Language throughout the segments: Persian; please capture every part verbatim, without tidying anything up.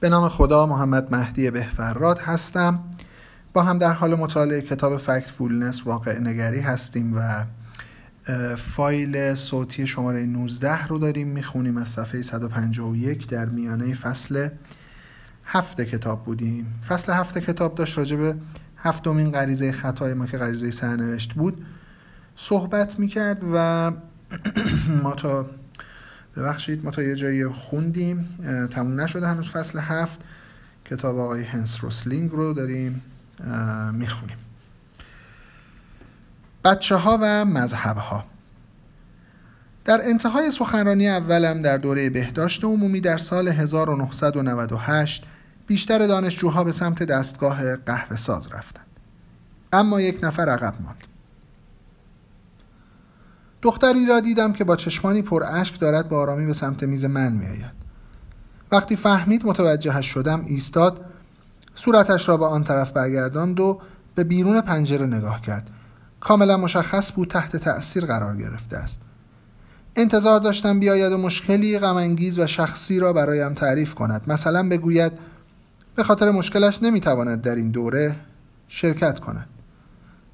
به نام خدا، محمد مهدی بهفراد هستم. با هم در حال مطالعه کتاب فکت فولنس واقع نگری هستیم و فایل صوتی شماره نوزده رو داریم میخونیم. از صفحه صد و پنجاه و یک در میانه فصل هفت کتاب بودیم. فصل هفت کتاب داشت راجع به هفتمین غریزه خطای ما که غریزه سرنوشت بود صحبت میکرد و ما تا ببخشید ما تا یه جایی خوندیم، تموم نشده هنوز. فصل هفت کتاب آقای هنس روسلینگ رو داریم میخونیم. بچه ها و مذهب ها. در انتهای سخنرانی اولم در دوره بهداشت عمومی در سال هزار و نهصد و نود و هشت بیشتر دانشجوها به سمت دستگاه قهوه ساز رفتند، اما یک نفر عقب ماند. دختری را دیدم که با چشمانی پر اشک دارد با آرامی به سمت میز من می آید. وقتی فهمید متوجهش شدم ایستاد، صورتش را به آن طرف برگرداند و به بیرون پنجره نگاه کرد. کاملا مشخص بود تحت تأثیر قرار گرفته است. انتظار داشتم بیاید و مشکلی غم انگیز و شخصی را برایم تعریف کند. مثلا بگوید به خاطر مشکلش نمیتواند در این دوره شرکت کند.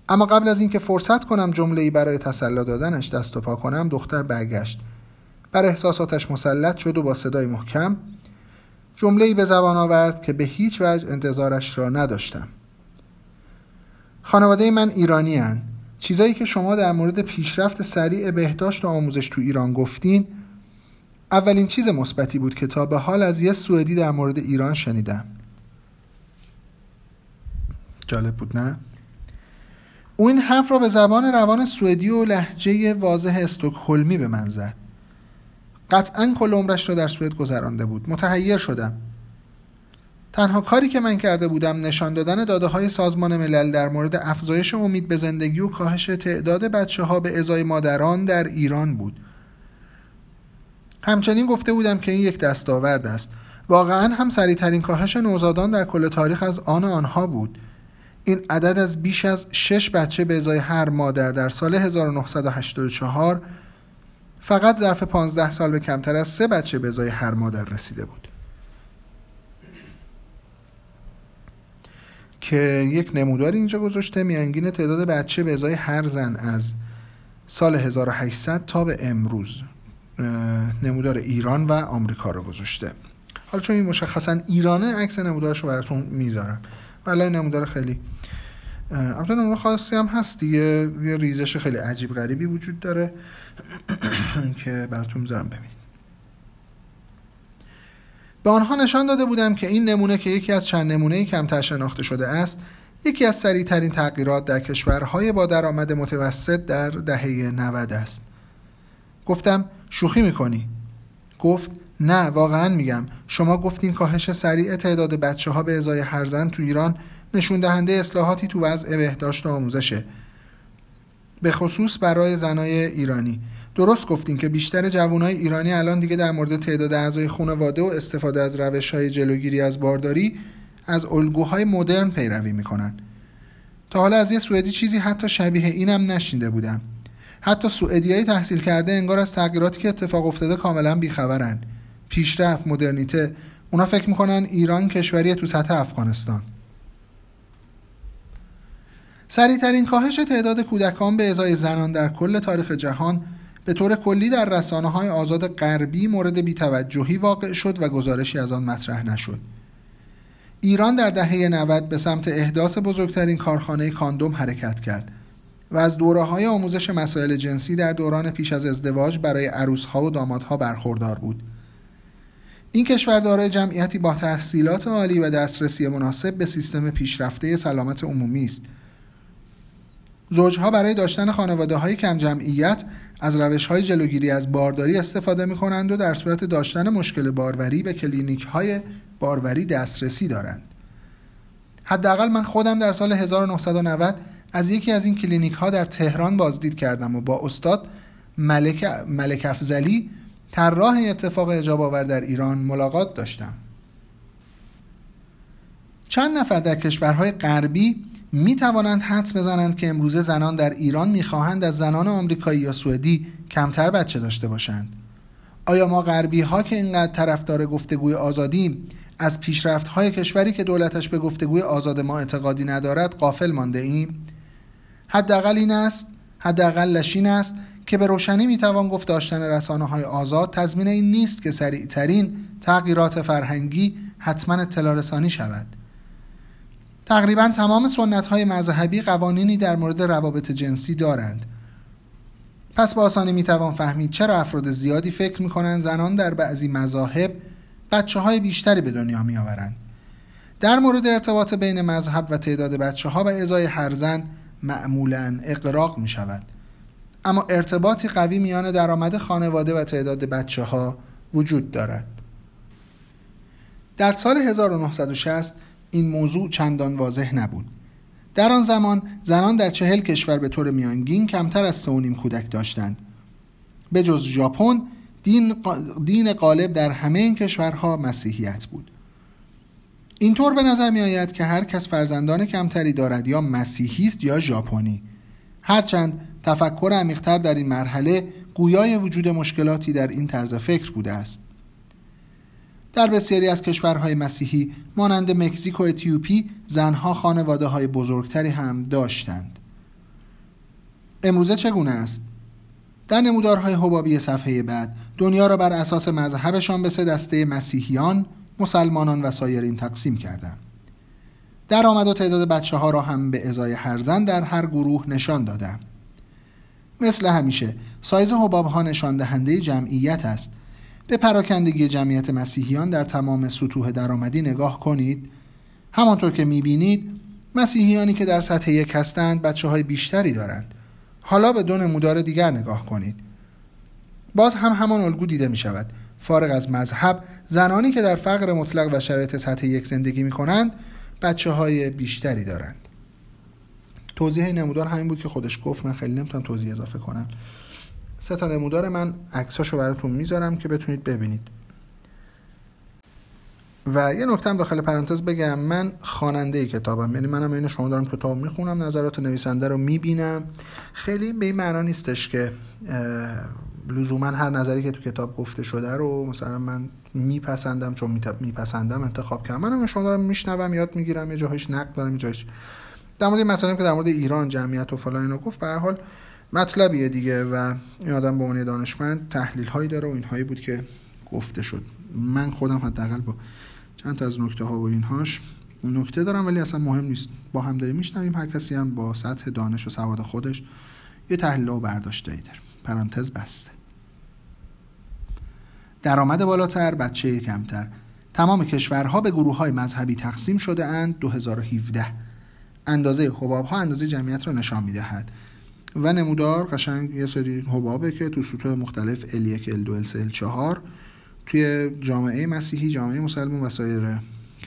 اما قبل از اینکه فرصت کنم جمله‌ای برای تسلی دادنش دست و پا کنم، دختر برگشت، بر احساساتش مسلط شد و با صدای محکم جمله‌ای به زبان آورد که به هیچ وجه انتظارش را نداشتم. خانواده من ایرانی هستند. چیزایی که شما در مورد پیشرفت سریع بهداشت و آموزش تو ایران گفتین اولین چیز مثبتی بود که تا به حال از یه سوئدی در مورد ایران شنیدم. جالب بود نه؟ او این حرف را به زبان روان سوئدی و لهجه واضح استکهلمی به من زد. قطعاً کل عمرش را در سوئد گذرانده بود. متحیر شدم. تنها کاری که من کرده بودم نشان دادن داده‌های سازمان ملل در مورد افزایش امید به زندگی و کاهش تعداد بچه‌ها به ازای مادران در ایران بود. همچنین گفته بودم که این یک دستاورد است. واقعاً هم سریع‌ترین کاهش نوزادان در کل تاریخ از آن آنها بود. این عدد از بیش از شش بچه به ازای هر مادر در سال هزار و نهصد و هشتاد و چهار فقط ظرف پانزده سال به کمتر از سه بچه به ازای هر مادر رسیده بود، که یک نمودار اینجا گذاشته میانگین تعداد بچه به ازای هر زن از سال هزار و هشتصد تا به امروز نمودار ایران و آمریکا رو گذاشته. حالا چون این مشخصا ایرانه، عکس نمودارش رو براتون میذارم. ولی نمودار خیلی البته نمودار خاصی هم هست دیگه، یه ریزش خیلی عجیب غریبی وجود داره که براتون میذارم ببینید. به آنها نشان داده بودم که این نمونه که یکی از چند نمونه‌ای کمتر شناخته شده است، یکی از سریع‌ترین تغییرات در کشورهای با درآمد متوسط در دهه نود است. گفتم شوخی می‌کنی؟ گفت نه واقعا میگم. شما گفتین کاهش سریع تعداد بچه ها به ازای هر زن تو ایران نشون دهنده اصلاحاتی تو وضع بهداشت و آموزشه، به خصوص برای زنای ایرانی. درست گفتین که بیشتر جوانای ایرانی الان دیگه در مورد تعداد اعضای خانواده و استفاده از روش‌های جلوگیری از بارداری از الگوهای مدرن پیروی میکنن. تا حالا از یه سوئدی چیزی حتی شبیه اینم نشنیده بودم. حتی سوئدیای تحصیل کرده انگار از تغییراتی که اتفاق افتاده کاملا بی‌خبرن. پیشرفت، مدرنیته، اونا فکر میکنن ایران کشوریه تو سطح افغانستان. سریع‌ترین کاهش تعداد کودکان به ازای زنان در کل تاریخ جهان به طور کلی در رسانه‌های آزاد غربی مورد بی‌توجهی واقع شد و گزارشی از آن مطرح نشد. ایران در دهه نود به سمت احداث بزرگترین کارخانه کاندوم حرکت کرد و از دوره‌های آموزش مسائل جنسی در دوران پیش از ازدواج برای عروس‌ها و دامادها برخوردار بود. این کشور دارای جمعیتی با تحصیلات عالی و دسترسی مناسب به سیستم پیشرفته سلامت عمومی است. زوجها برای داشتن خانواده‌های کم جمعیت از روش‌های جلوگیری از بارداری استفاده می‌کنند و در صورت داشتن مشکل باروری به کلینیک‌های باروری دسترسی دارند. حداقل من خودم در سال هزار و نهصد و نود از یکی از این کلینیک‌ها در تهران بازدید کردم و با استاد ملک ملک افضلی طراح اتفاق اعجاب‌آور در ایران ملاقات داشتم. چند نفر در کشورهای غربی می توانند حدس بزنند که امروزه زنان در ایران می خواهند از زنان آمریکایی یا سوئدی کمتر بچه داشته باشند. آیا ما غربی‌ها که اینقدر طرفدار گفتگوی آزادیم از پیشرفت‌های کشوری که دولتش به گفتگوی آزاد ما اعتقادی ندارد غافل مانده ایم؟ حداقل این است، حداقل این است که به روشنی میتوان گفت داشتن رسانه‌های آزاد تضمین این نیست که سریع‌ترین تغییرات فرهنگی حتما اطلاع‌رسانی شود. تقریبا تمام سنت‌های مذهبی قوانینی در مورد روابط جنسی دارند. پس با آسانی میتوان فهمید چرا افراد زیادی فکر می‌کنند زنان در بعضی مذاهب بچه‌های بیشتری به دنیا می‌آورند. در مورد ارتباط بین مذهب و تعداد بچه‌ها و ازای هر زن معمولاً اغراق می‌شود. اما ارتباطی قوی میان درآمد خانواده و تعداد بچه‌ها وجود دارد. در سال هزار و نهصد و شصت این موضوع چندان واضح نبود. در آن زمان زنان در چهل کشور به طور میانگین کمتر از سه و نیم کودک داشتند. به جز ژاپن، دین غالب در همه این کشورها مسیحیت بود. اینطور به نظر می آید که هر کس فرزندان کمتری دارد یا مسیحی است یا ژاپنی. هرچند تفکر عمیق‌تر در این مرحله گویای وجود مشکلاتی در این طرز فکر بوده است. در بسیاری از کشورهای مسیحی مانند مکزیک و اتیوپی زنها خانواده‌های بزرگتری هم داشتند. امروزه چگونه است؟ در نمودارهای حبابی صفحه بعد دنیا را بر اساس مذهبشان به سه دسته مسیحیان، مسلمانان و سایرین تقسیم کردند. درآمد و تعداد بچه‌ها را هم به ازای هر زن در هر گروه نشان دادند. مثل همیشه سایز حباب‌ها نشان دهنده جمعیت است. به پراکندگی جمعیت مسیحیان در تمام سطوح درآمدی نگاه کنید. همانطور که می‌بینید مسیحیانی که در سطح یک هستند بچه‌های بیشتری دارند. حالا به دو نمودار دیگر نگاه کنید. باز هم همان الگو دیده می‌شود. فارغ از مذهب، زنانی که در فقر مطلق و شرایط سطح یک زندگی می‌کنند بچه‌های بیشتری دارند. توضیح نمودار همین بود که خودش گفت، من خیلی نمیتونم توضیح اضافه کنم. سه تا نمودار من عکساشو براتون میذارم که بتونید ببینید. و یه نکته هم داخل پرانتز بگم، من خواننده کتابم، یعنی منم عین شما دارم کتاب میخونم، نظرات نویسنده رو میبینم. خیلی به این معنا نیستش که لزوما هر نظری که تو کتاب گفته شده رو مثلا من میپسندم، چون میپسندم انتخاب کنم. منم شما دارم میشنوم، یاد میگیرم، یه جاهاش نقد دارم، یه جاهاش در مورد مسائلی که در مورد ایران جمعیت و فلان اینو گفت، به هر حال مطلبیه دیگه و این آدم به عنوان دانشمند تحلیل‌هایی داره و اینهایی بود که گفته شد. من خودم حداقل با چند تا از نکته‌ها و اینهاش نکته دارم، ولی اصلا مهم نیست، با هم داریم میشنویم، هر کسی هم با سطح دانش و سواد خودش یه تحلیل‌ها و برداشتایی داره. پرانتز بسته. درآمد بالاتر، بچه کمتر. تمام کشورها به گروه‌های مذهبی تقسیم شده اند. دو هزار و هفده اندازه حباب‌ها اندازه جمعیت را نشان می‌دهد و نمودار قشنگ یه سری حبابه که تو سطوح مختلف ال یک، ال دو، ال سه، ال چهار توی جامعه مسیحی، جامعه مسلمان و سایر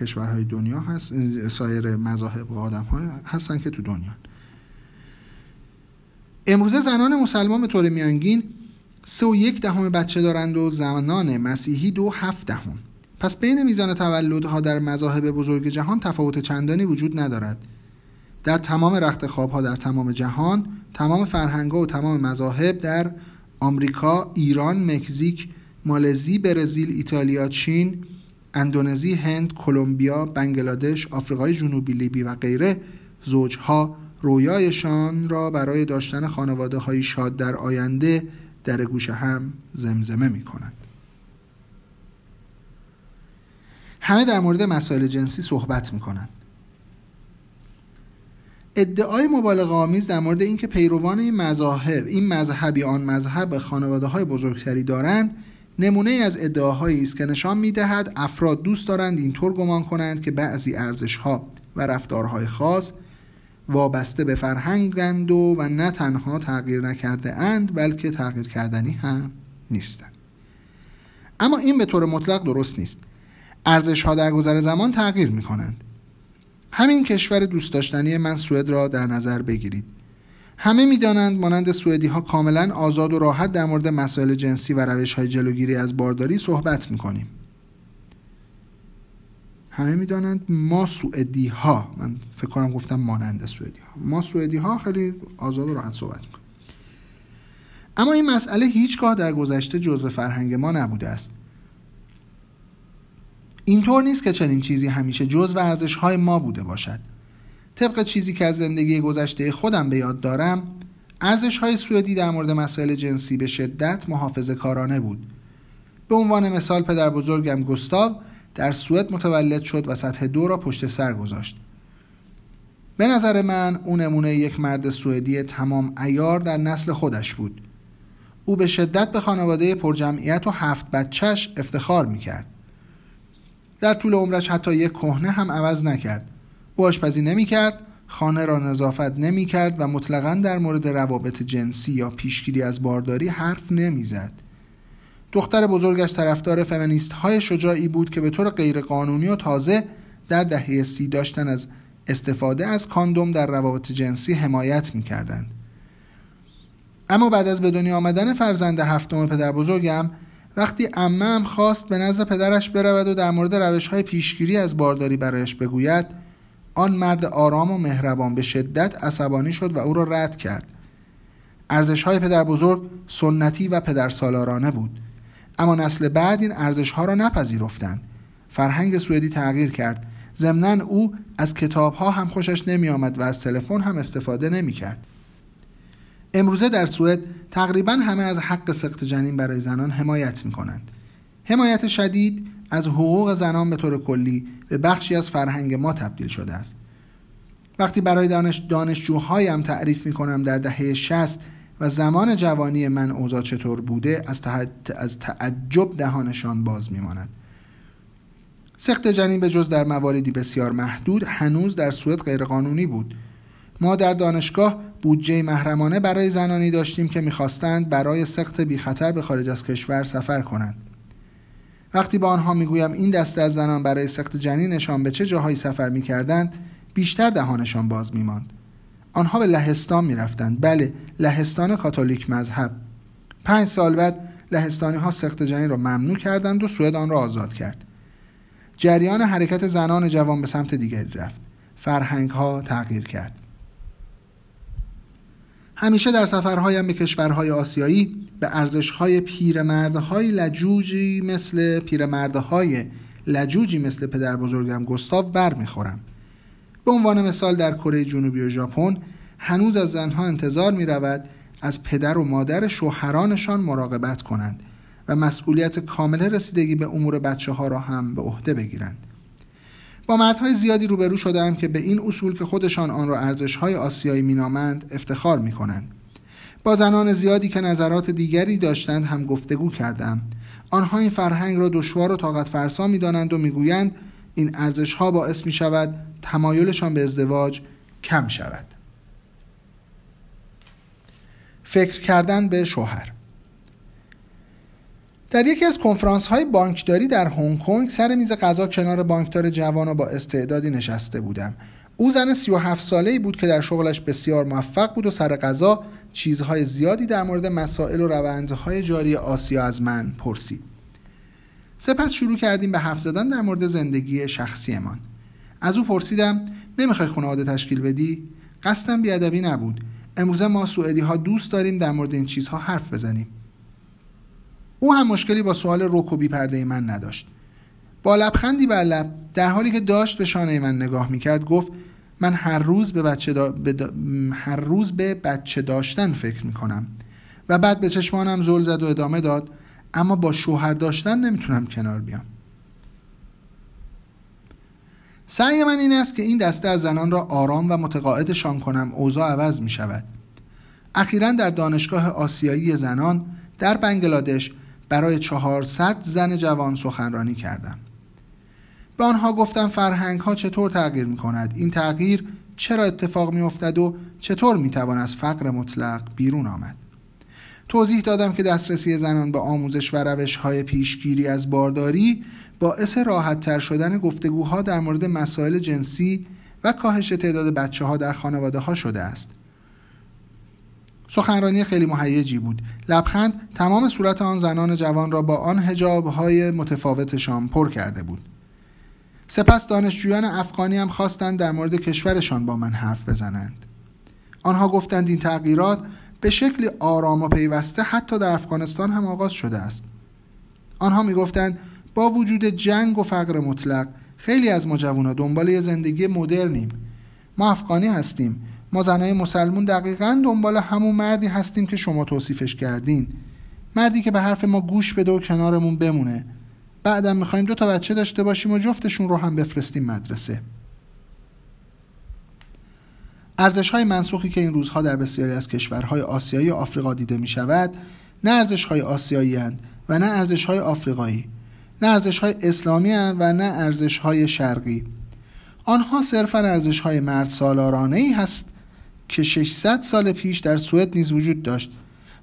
کشورهای دنیا هست، سایر مذاهب و آدم‌ها هستن که تو دنیا. امروزه زنان مسلمان به طور میانگین سه و یک دهم بچه دارند و زنان مسیحی دو و هفت دهم. پس بین میزان تولدها در مذاهب بزرگ جهان تفاوت چندانی وجود ندارد. در تمام رختخواب‌ها در تمام جهان، تمام فرهنگ‌ها و تمام مذاهب در آمریکا، ایران، مکزیک، مالزی، برزیل، ایتالیا، چین، اندونزی، هند، کلمبیا، بنگلادش، آفریقای جنوبی، لیبی و غیره زوج‌ها رویایشان را برای داشتن خانواده‌های شاد در آینده در گوش هم زمزمه می‌کنند. همه در مورد مسائل جنسی صحبت می‌کنند. ادعای مبالغه‌آمیز در مورد اینکه پیروان این مذاهب، این مذهبی آن مذهب، خانواده‌های بزرگتری دارند، نمونه از ادعاهایی است که نشان می‌دهد افراد دوست دارند اینطور گمان کنند که بعضی ارزش‌ها و رفتارهای خاص وابسته به فرهنگند و, و نه تنها تغییر نکرده اند بلکه تغییر کردنی هم نیستند. اما این به طور مطلق درست نیست. ارزش‌ها در گذر زمان تغییر می‌کنند. همین کشور دوست داشتنی من، سوئد، را در نظر بگیرید. همه میدانند مانند سوئدی‌ها کاملا آزاد و راحت در مورد مسائل جنسی و روش‌های جلوگیری از بارداری صحبت می‌کنیم. همه میدانند ما سوئدی‌ها، من فکر کنم گفتم مانند سوئدی‌ها، ما سوئدی‌ها خیلی آزاد و راحت صحبت می‌کنیم. اما این مسئله هیچگاه در گذشته جزء فرهنگ ما نبوده است. اینطور نیست که چنین چیزی همیشه جزو ارزش‌های ما بوده باشد. طبق چیزی که از زندگی گذشته خودم به یاد دارم، ارزش‌های سوئدی در مورد مسائل جنسی به شدت محافظه‌کارانه بود. به عنوان مثال پدر بزرگم گوستاو در سوئد متولد شد و سطح دو را پشت سر گذاشت. به نظر من اون نمونه یک مرد سوئدی تمام عیار در نسل خودش بود. او به شدت به خانواده پرجمعیت و هفت بچه‌اش افتخار می‌کرد. در طول عمرش حتی یک کهنه هم عوض نکرد. او آشپزی نمی‌کرد، خانه را نظافت نمی‌کرد و مطلقاً در مورد روابط جنسی یا پیشگیری از بارداری حرف نمی‌زد. دختر بزرگش طرفدار فمینیست‌های شجاعی بود که به طور غیرقانونی و تازه در دهه سی داشتن از استفاده از کاندوم در روابط جنسی حمایت می‌کردند. اما بعد از به دنیا آمدن فرزند هفتم پدر بزرگم، وقتی عمه‌ام خواست به نزد پدرش برود و در مورد روش‌های پیشگیری از بارداری برایش بگوید، آن مرد آرام و مهربان به شدت عصبانی شد و او را رد کرد. ارزش‌های پدر بزرگ سنتی و پدرسالارانه بود، اما نسل بعد این ارزش‌ها را نپذیرفتند. فرهنگ سوئدی تغییر کرد. ضمناً او از کتاب‌ها هم خوشش نمی‌آمد و از تلفن هم استفاده نمی‌کرد. امروزه در سوئد تقریباً همه از حق سقط جنین برای زنان حمایت می‌کنند. حمایت شدید از حقوق زنان به طور کلی به بخشی از فرهنگ ما تبدیل شده است. وقتی برای دانش دانشجوهایم تعریف می‌کنم در دهه شصت و زمان جوانی من اوضاع چطور بوده، از از تعجب دهانشان باز می‌ماند. سقط جنین به جز در مواردی بسیار محدود هنوز در سوئد غیرقانونی بود. ما در دانشگاه بودجه محرمانه برای زنانی داشتیم که می‌خواستند برای سقط بی‌خطر به خارج از کشور سفر کنند. وقتی با آنها میگویم این دسته از زنان برای سقط جنینشان به چه جاهایی سفر می‌کردند، بیشتر دهانشان باز می‌ماند. آنها به لهستان می‌رفتند. بله، لهستان کاتولیک مذهب. پنج سال بعد لهستانی‌ها سقط جنین را ممنوع کردند و سوئد آن را آزاد کرد. جریان حرکت زنان جوان به سمت دیگری رفت. فرهنگ‌ها تغییر کرد. همیشه در سفرهایم به کشورهای آسیایی به ارزش‌های پیرمردهای لجوجی مثل پیرمردهای لجوجی مثل پدر بزرگم گوستاو برمیخورم. به عنوان مثال در کره جنوبی و ژاپن هنوز از زنها انتظار می‌رود از پدر و مادر شوهرانشان مراقبت کنند و مسئولیت کامل رسیدگی به امور بچه‌ها را هم به عهده بگیرند. با مردهای زیادی روبرو شدم که به این اصول که خودشان آن را ارزش‌های آسیایی مینامند افتخار می‌کنند. با زنان زیادی که نظرات دیگری داشتند هم گفتگو کردم. آنها این فرهنگ را دشوار و طاقت فرسا می‌دانند و می‌گویند این ارزش‌ها باعث می‌شود تمایلشان به ازدواج کم شود. فکر کردن به شوهر. در یکی از کنفرانس‌های بانکداری در هنگ کنگ سر میز غذا کنار بانکدار جوان و با استعدادی نشسته بودم. او زن سی و هفت ساله‌ای بود که در شغلش بسیار موفق بود و سر غذا چیزهای زیادی در مورد مسائل و روندهای جاری آسیا از من پرسید. سپس شروع کردیم به حرف زدن در مورد زندگی شخصی‌مان. از او پرسیدم نمی‌خوای خانواده تشکیل بدی؟ قصدم بی‌ادبی نبود. امروزه ما سوئدی‌ها دوست داریم در مورد این چیزها حرف بزنیم. او هم مشکلی با سوال رک و بی‌پرده من نداشت. با لبخندی بر لب در حالی که داشت به شانه من نگاه میکرد گفت من هر روز به بچه دا... به دا... هر روز به بچه داشتن فکر میکنم و بعد به چشمانم زل زد و ادامه داد اما با شوهر داشتن نمیتونم کنار بیام. سعی من این است که این دسته از زنان را آرام و متقاعدشان کنم اوضاع عوض میشود. اخیراً در دانشگاه آسیایی زنان در بنگلادش برای چهارصد زن جوان سخنرانی کردم. به آنها گفتم فرهنگ ها چطور تغییر می کند، این تغییر چرا اتفاق می افتد و چطور می توان از فقر مطلق بیرون آمد. توضیح دادم که دسترسی زنان به آموزش و روش های پیشگیری از بارداری باعث راحت تر شدن گفتگوها در مورد مسائل جنسی و کاهش تعداد بچه ها در خانواده ها شده است. سخنرانی خیلی مهیجی بود. لبخند تمام صورت آن زنان جوان را با آن حجاب‌های متفاوتشان پر کرده بود. سپس دانشجویان افغانی هم خواستند در مورد کشورشان با من حرف بزنند. آنها گفتند این تغییرات به شکلی آرام و پیوسته حتی در افغانستان هم آغاز شده است. آنها می‌گفتند با وجود جنگ و فقر مطلق خیلی از ما جوونا دنبال یه زندگی مدرنیم. ما افغانی هستیم، ما زنای مسلمون دقیقاً دنبال همون مردی هستیم که شما توصیفش کردین، مردی که به حرف ما گوش بده و کنارمون بمونه. بعدم می‌خوایم دو تا بچه داشته باشیم و جفتشون رو هم بفرستیم مدرسه. ارزش‌های منسوخی که این روزها در بسیاری از کشورهای آسیایی و آفریقا دیده می‌شود، نه ارزش‌های آسیایی اند و نه ارزش‌های آفریقایی، نه ارزش‌های اسلامی اند و نه ارزش‌های شرقی. آنها صرفاً ارزش‌های مردسالارانه‌ای هست که ششصد سال پیش در سوئد نیز وجود داشت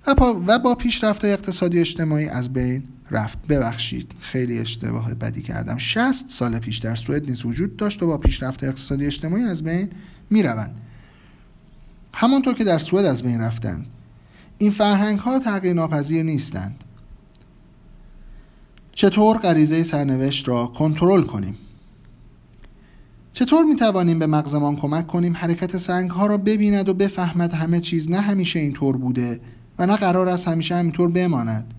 و با, و با پیشرفت اقتصادی اجتماعی از بین رفت. ببخشید خیلی اشتباه بدی کردم. شصت سال پیش در سوئد نیز وجود داشت و با پیشرفت اقتصادی اجتماعی از بین می‌روند، همانطور که در سوئد از بین رفتند. این فرهنگ‌ها تغییر ناپذیر نیستند. چطور غریزه سرنوشت را کنترل کنیم؟ چطور می‌توانیم به مغزمان کمک کنیم حرکت سنگ‌ها را ببیند و بفهمد همه چیز نه همیشه اینطور بوده و نه قرار است همیشه همینطور بماند؟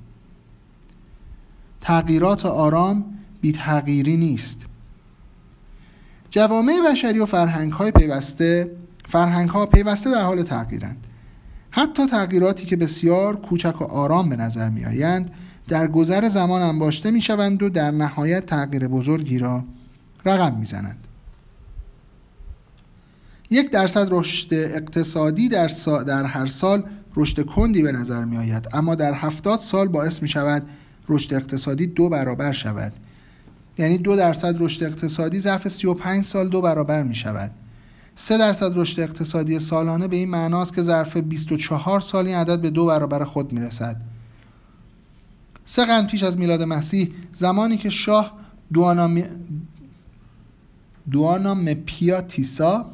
تغییرات آرام بی تغییری نیست. جوامع بشری و فرهنگ‌های پیوسته فرهنگ‌ها پیوسته در حال تغییرند. حتی تغییراتی که بسیار کوچک و آرام به نظر می‌آیند، در گذر زمان انباشته می‌شوند و در نهایت تغییر بزرگی را رقم می‌زنند. یک درصد رشد اقتصادی در, سا در هر سال رشد کندی به نظر می‌آید، اما در هفتاد سال باعث می‌شود رشد اقتصادی دو برابر شود. یعنی دو درصد رشد اقتصادی ظرف سی و پنج سال دو برابر می‌شود. سه درصد رشد اقتصادی سالانه به این معناست که ظرف بیست و چهار سال این عدد به دو برابر خود میرسد. سه قرن پیش از میلاد مسیح، زمانی که شاه دوانام دوانام پیاتیسا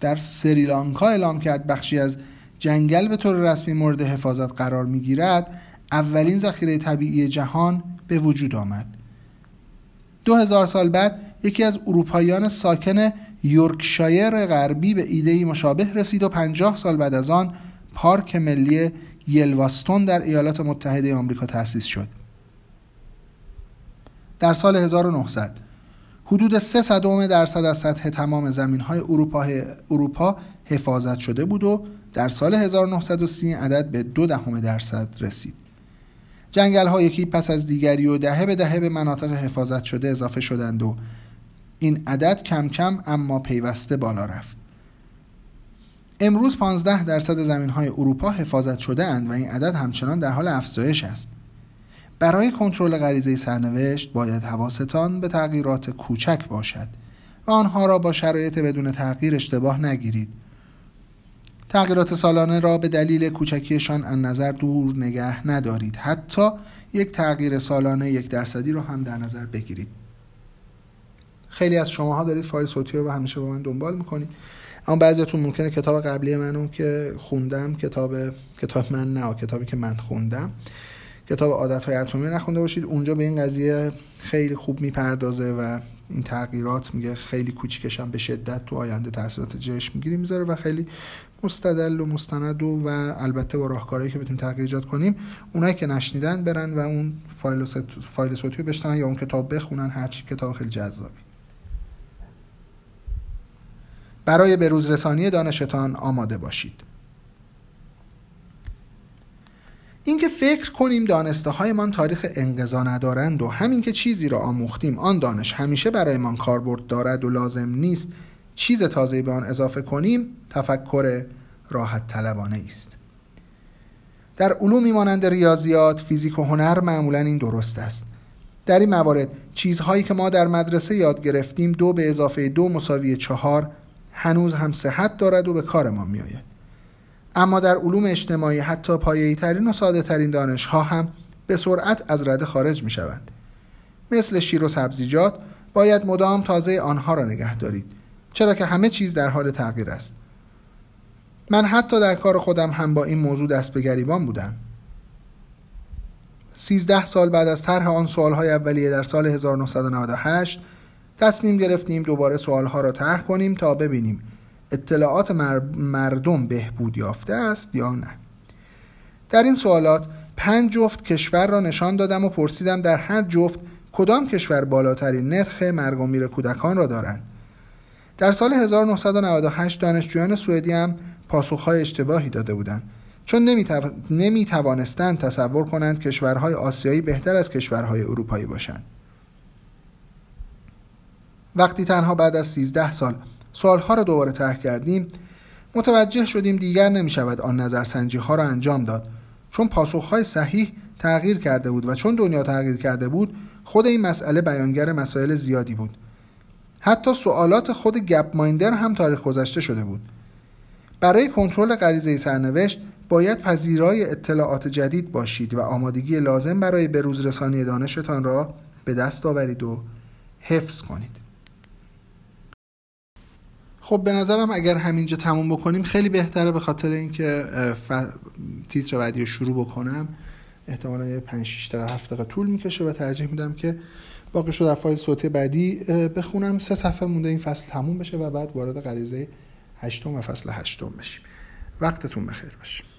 در سریلانکا اعلام کرد بخشی از جنگل به طور رسمی مورد حفاظت قرار میگیرد، اولین ذخیره طبیعی جهان به وجود آمد. دو هزار سال بعد یکی از اروپاییان ساکن یورکشایر غربی به ایده‌ای مشابه رسید و پنجاه سال بعد از آن پارک ملی یلوستون در ایالات متحده آمریکا تأسیس شد. در سال هزار و نهصد حدود سه صدم درصد از سطح تمام زمین‌های اروپا اروپا حفاظت شده بود و در سال هزار و نهصد و سی عدد به دو دهم درصد رسید. جنگل‌ها یکی پس از دیگری و دهه به دهه به مناطق حفاظت شده اضافه شدند و این عدد کم کم اما پیوسته بالا رفت. امروز پانزده درصد زمین‌های اروپا حفاظت شده اند و این عدد همچنان در حال افزایش است. برای کنترل غریزه سرنوشت باید حواستان به تغییرات کوچک باشد و آنها را با شرایط بدون تغییر اشتباه نگیرید. تغییرات سالانه را به دلیل کوچکیشان از نظر دور نگه ندارید. حتی یک تغییر سالانه یک درصدی را هم در نظر بگیرید. خیلی از شماها دارید فایل صوتی رو همیشه با من دنبال میکنید، اما بعضیتون ممکنه کتاب قبلی منو که خوندم، کتاب کتاب من نه کتابی که من خوندم، کتاب عادت های اتمی نخونده باشید. اونجا به این قضیه خیلی خوب میپردازه و این تغییرات میگه خیلی کوچیکش هم به شدت تو آینده تاثیرات جشم گیری میذاره و خیلی مستدل و مستند و, و البته با راهکارهایی که بتونیم تغییر ایجاد کنیم. اونایی که نشنیدن برن و اون فایل فایل صوتی رو بشنن یا اون کتاب بخونن، هرچی کتاب خیلی جذابه. برای بروز رسانی دانشتان آماده باشید. اینکه فکر کنیم دانسته هایمان تاریخ انقضا ندارند و همین که چیزی را آموختیم آن دانش همیشه برایمان کاربرد دارد و لازم نیست چیز تازه‌ای به آن اضافه کنیم، تفکر راحت طلبانه است. در علومی مانند ریاضیات، فیزیک و هنر معمولاً این درست است. در این موارد چیزهایی که ما در مدرسه یاد گرفتیم دو به اضافه دو مساوی چهار هنوز هم صحت دارد و به کار ما می آید. اما در علوم اجتماعی حتی پایه‌ای ترین و ساده ترین دانش ها هم به سرعت از رده خارج می شوند. مثل شیر و سبزیجات باید مدام تازه آنها را نگه دارید، چرا که همه چیز در حال تغییر است. من حتی در کار خودم هم با این موضوع دست به گریبان بودم. سیزده سال بعد از طرح آن سوال‌های اولیه در سال هزار و نهصد و نود و هشت تصمیم گرفتیم دوباره سوالها را طرح کنیم تا ببینیم اطلاعات مردم بهبود یافته است یا نه. در این سوالات پنج جفت کشور را نشان دادم و پرسیدم در هر جفت کدام کشور بالاترین نرخ مرگ و میر کودکان را دارند؟ در سال هزار و نهصد و نود و هشت دانشجویان سوئدی هم پاسخهای اشتباهی داده بودند، چون نمیتو... نمیتوانستند تصور کنند کشورهای آسیایی بهتر از کشورهای اروپایی باشند. وقتی تنها بعد از سیزده سال سوالها را دوباره طرح کردیم، متوجه شدیم دیگر نمیشود آن نظرسنجی ها را انجام داد، چون پاسخهای صحیح تغییر کرده بود و چون دنیا تغییر کرده بود، خود این مسئله بیانگر مسائل زیادی بود. حتی سوالات خود گپ مایندر هم تاریخ گذشته شده بود. برای کنترل غریزه سرنوشت باید پذیرای اطلاعات جدید باشید و آمادگی لازم برای بروز رسانی دانشتان را به دست آورید و حفظ کنید. خب به نظرم اگر همینجا تموم بکنیم خیلی بهتره، به خاطر اینکه ف... تیتر بعدی رو شروع بکنم احتمالا یه پنج شش تا هفت دقیقه طول میکشه و ترجیح میدم که باقیش رو در فایل صوتی بعدی بخونم. سه صفحه مونده این فصل تموم بشه و بعد وارد غریزه هشتم و فصل هشتم بشیم. وقتتون بخیر باشه.